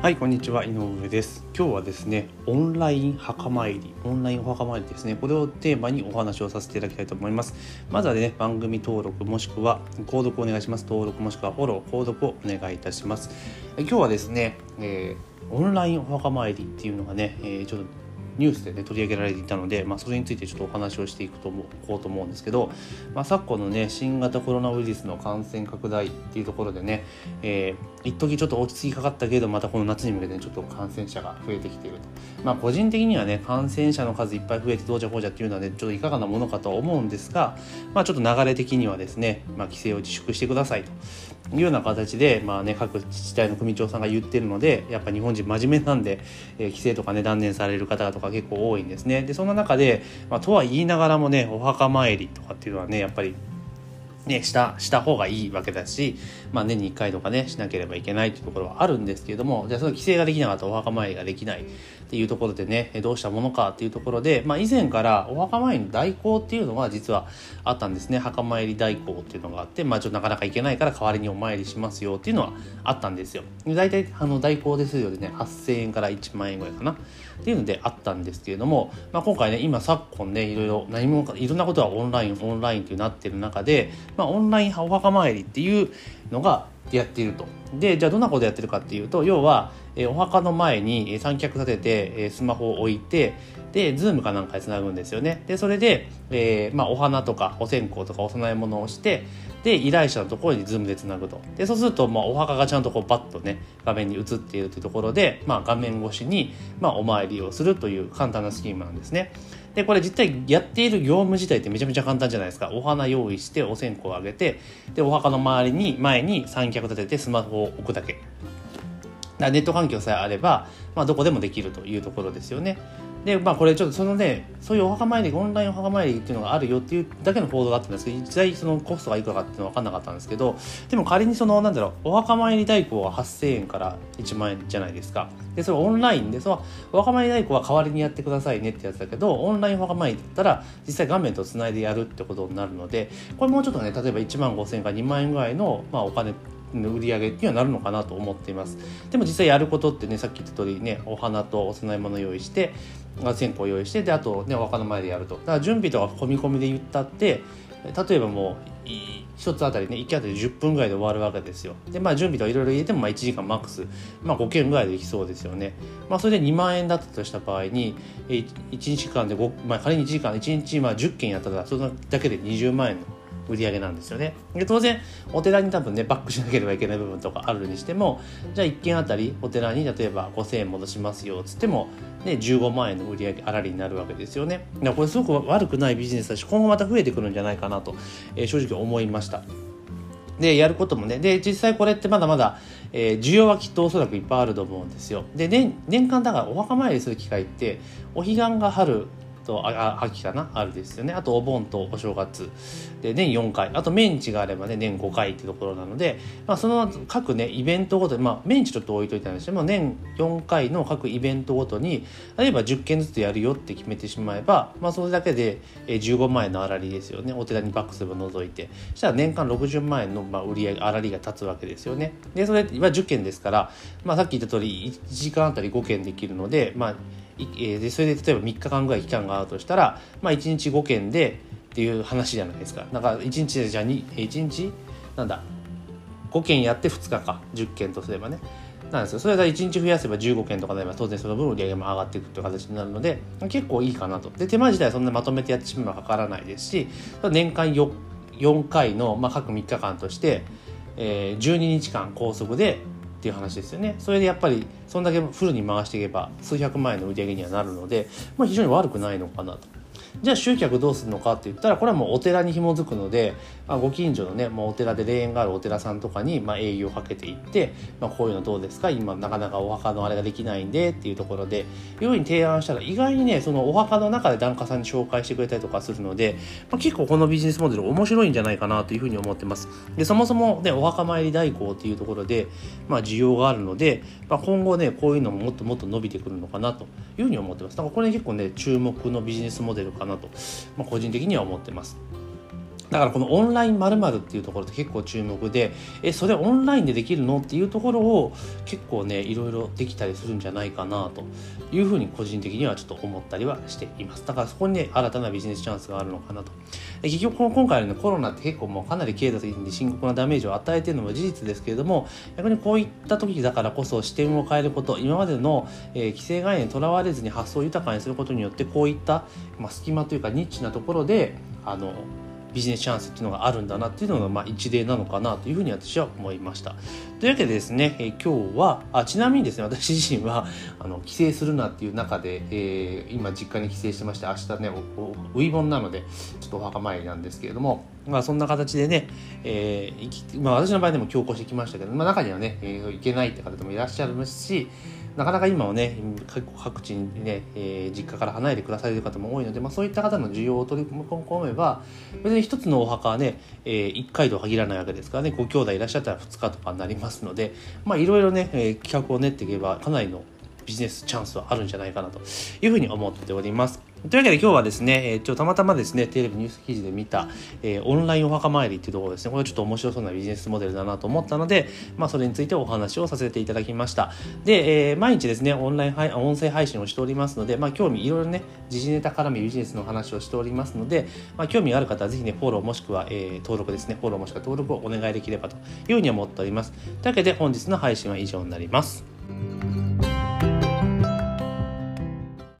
はい、こんにちは、井上です。今日はですね、オンラインお墓参りですね、これをテーマにお話をさせていただきたいと思います。まずはね、番組登録もしくは購読お願いします。登録もしくはフォロー、購読をお願いいたします。今日はですね、オンラインお墓参りっていうのがね、ちょっとニュースで、ね、取り上げられていたので、それについてちょっとお話をしていこうと思うんですけど、昨今のね、新型コロナウイルスの感染拡大っていうところでね、一時ちょっと落ち着きかかったけど、またこの夏に向けて、ね、ちょっと感染者が増えてきていると。個人的にはね、感染者の数いっぱい増えてどうじゃこうじゃっていうのはね、ちょっといかがなものかと思うんですが、ちょっと流れ的にはですね、帰省を自粛してくださいというような形で、各自治体の組長さんが言ってるので、やっぱ日本人真面目なんで、帰省とかね、断念される方とか結構多いんですね。で、そんな中で、とは言いながらもね、お墓参りとかっていうのはね、やっぱりね、した方がいいわけだし、年に1回とかね、しなければいけないっていうところはあるんですけれども、じゃあその規制ができなかったお墓参りができないっていうところでね、どうしたものかっていうところで、以前からお墓参りの代行っていうのが実はあったんですね。墓参り代行っていうのがあって、ちょっとなかなか行けないから代わりにお参りしますよっていうのはあったんですよ。大体代行手数料でね、8000円から1万円ぐらいかなっていうのであったんですけれども、今回ね、今昨今ね、いろんなことがオンラインってなってる中で、オンラインお墓参りっていうのがやっていると。で、じゃあどんなことやってるかっていうと、要はお墓の前に三脚立ててスマホを置いて、でズームかなんかでつなぐんですよね。でそれで、お花とかお線香とかお供え物をして、で依頼者のところにズームでつなぐと。でそうすると、お墓がちゃんとこうバッとね、画面に映っているというところで、画面越しに、お参りをするという簡単なスキームなんですね。でこれ実際やっている業務自体ってめちゃめちゃ簡単じゃないですか。お花用意して、お線香をあげて、でお墓の前に三脚立ててスマホを置くだけ。ネット環境さえあれば、どこでもできるというところですよね。で、これちょっとそのね、そういうお墓参り、オンラインお墓参りっていうのがあるよっていうだけの報道だったんですけど、実際そのコストがいくらかっていうのは分かんなかったんですけど、でも仮にお墓参り代行は8000円から1万円じゃないですか。で、それオンラインで、お墓参り代行は代わりにやってくださいねってやつだけど、オンラインお墓参りだったら実際画面とつないでやるってことになるので、これもうちょっとね、例えば1万5000円から2万円ぐらいの、お金売り上げっていうのはなるのかなと思っています。でも実際やることってね、さっき言った通りね、お花とお供え物用意して、線香用意して、であとね、お墓の前でやると。だから準備とか込み込みで言ったって、例えばもう1つあたりね、1件あたり10分ぐらいで終わるわけですよ。で準備とかいろいろ入れても1時間マックス、5件ぐらいでいきそうですよね。それで2万円だったとした場合に、1時間で5、仮に1時間1日10件やったら、それだけで20万円の売り上げなんですよね。で当然お寺に多分ね、バックしなければいけない部分とかあるにしても、じゃあ1件あたりお寺に例えば5000円戻しますよっつっても、ね、15万円の売り上げあらりになるわけですよね。だからこれすごく悪くないビジネスだし、今後また増えてくるんじゃないかなと、正直思いました。でやることもね、で実際これってまだまだ、需要はきっとおそらくいっぱいあると思うんですよ。で年間だからお墓参りする機会って、お彼岸が春と秋かな、あるですよね。あとお盆とお正月で年4回、あとメンチがあればね、年5回ってところなので、その各ね、イベントごとに、メンチちょっと置いといたんですけども、年4回の各イベントごとに、例えば10件ずつやるよって決めてしまえば、それだけで15万円のあらりですよね。お寺にバックすれば除いて、そしたら年間60万円の売り上げあらりが立つわけですよね。でそれは10件ですから、さっき言った通り1時間あたり5件できるので、それで例えば3日間ぐらい期間があるとしたら、1日5件でっていう話じゃないですか。だから5件やって2日か、10件とすればね、なんですよ。それが1日増やせば15件とかであれば、当然その分売り上げも上がっていくという形になるので、結構いいかなと。で手間自体はそんなまとめてやってしまえばかからないですし、年間 4回の、各3日間として、12日間拘束でっていう話ですよね。それでやっぱりそんだけフルに回していけば数百万円の売り上げにはなるので、非常に悪くないのかなと。じゃあ集客どうするのかって言ったら、これはもうお寺に紐づくので、ご近所のね、お寺で霊園があるお寺さんとかに営業をかけていって、こういうのどうですか、今なかなかお墓のあれができないんでっていうところでいうふうに提案したら、意外にね、そのお墓の中で檀家さんに紹介してくれたりとかするので、結構このビジネスモデル面白いんじゃないかなというふうに思ってます。でそもそもね、お墓参り代行っていうところで、需要があるので、今後ね、こういうのももっともっと伸びてくるのかなというふうに思ってます。だからこれ結構ね、注目のビジネスモデルかなと、個人的には思ってます。だからこのオンライン〇〇っていうところって結構注目で、それオンラインでできるのっていうところを結構ね、いろいろできたりするんじゃないかなというふうに個人的にはちょっと思ったりはしています。だからそこにね、新たなビジネスチャンスがあるのかなと。結局この今回の、ね、コロナって結構もうかなり経済的に深刻なダメージを与えているのも事実ですけれども、逆にこういった時だからこそ視点を変えること、今までの、規制概念にとらわれずに発想を豊かにすることによって、こういった、隙間というかニッチなところでビジネスチャンスっていうのがあるんだなっていうのが、一例なのかなというふうに私は思いました。というわけでですね、今日はちなみにですね、私自身は帰省するなっていう中で、今実家に帰省してまして、明日ねウイボンなのでちょっとお墓参りなんですけれども、そんな形でね、私の場合でも強行してきましたけど、中にはね、行けないって方もいらっしゃいますし、なかなか今はね、各地にね、実家から離れて暮らされる方も多いので、そういった方の需要を取り込めば、別に一つのお墓はね、1回とは限らないわけですからね、ご兄弟いらっしゃったら2日とかになりますので、いろいろね、企画を練っていけば、かなりのビジネスチャンスはあるんじゃないかなというふうに思っております。というわけで今日はですね、たまたまですね、テレビニュース記事で見た、オンラインお墓参りっていうところですね、これちょっと面白そうなビジネスモデルだなと思ったので、それについてお話をさせていただきました。で、毎日ですね、オンライン音声配信をしておりますので、興味いろいろね、時事ネタ絡みビジネスの話をしておりますので、興味がある方はぜひね、フォローもしくは、登録ですね、フォローもしくは登録をお願いできればというふうに思っております。というわけで本日の配信は以上になります。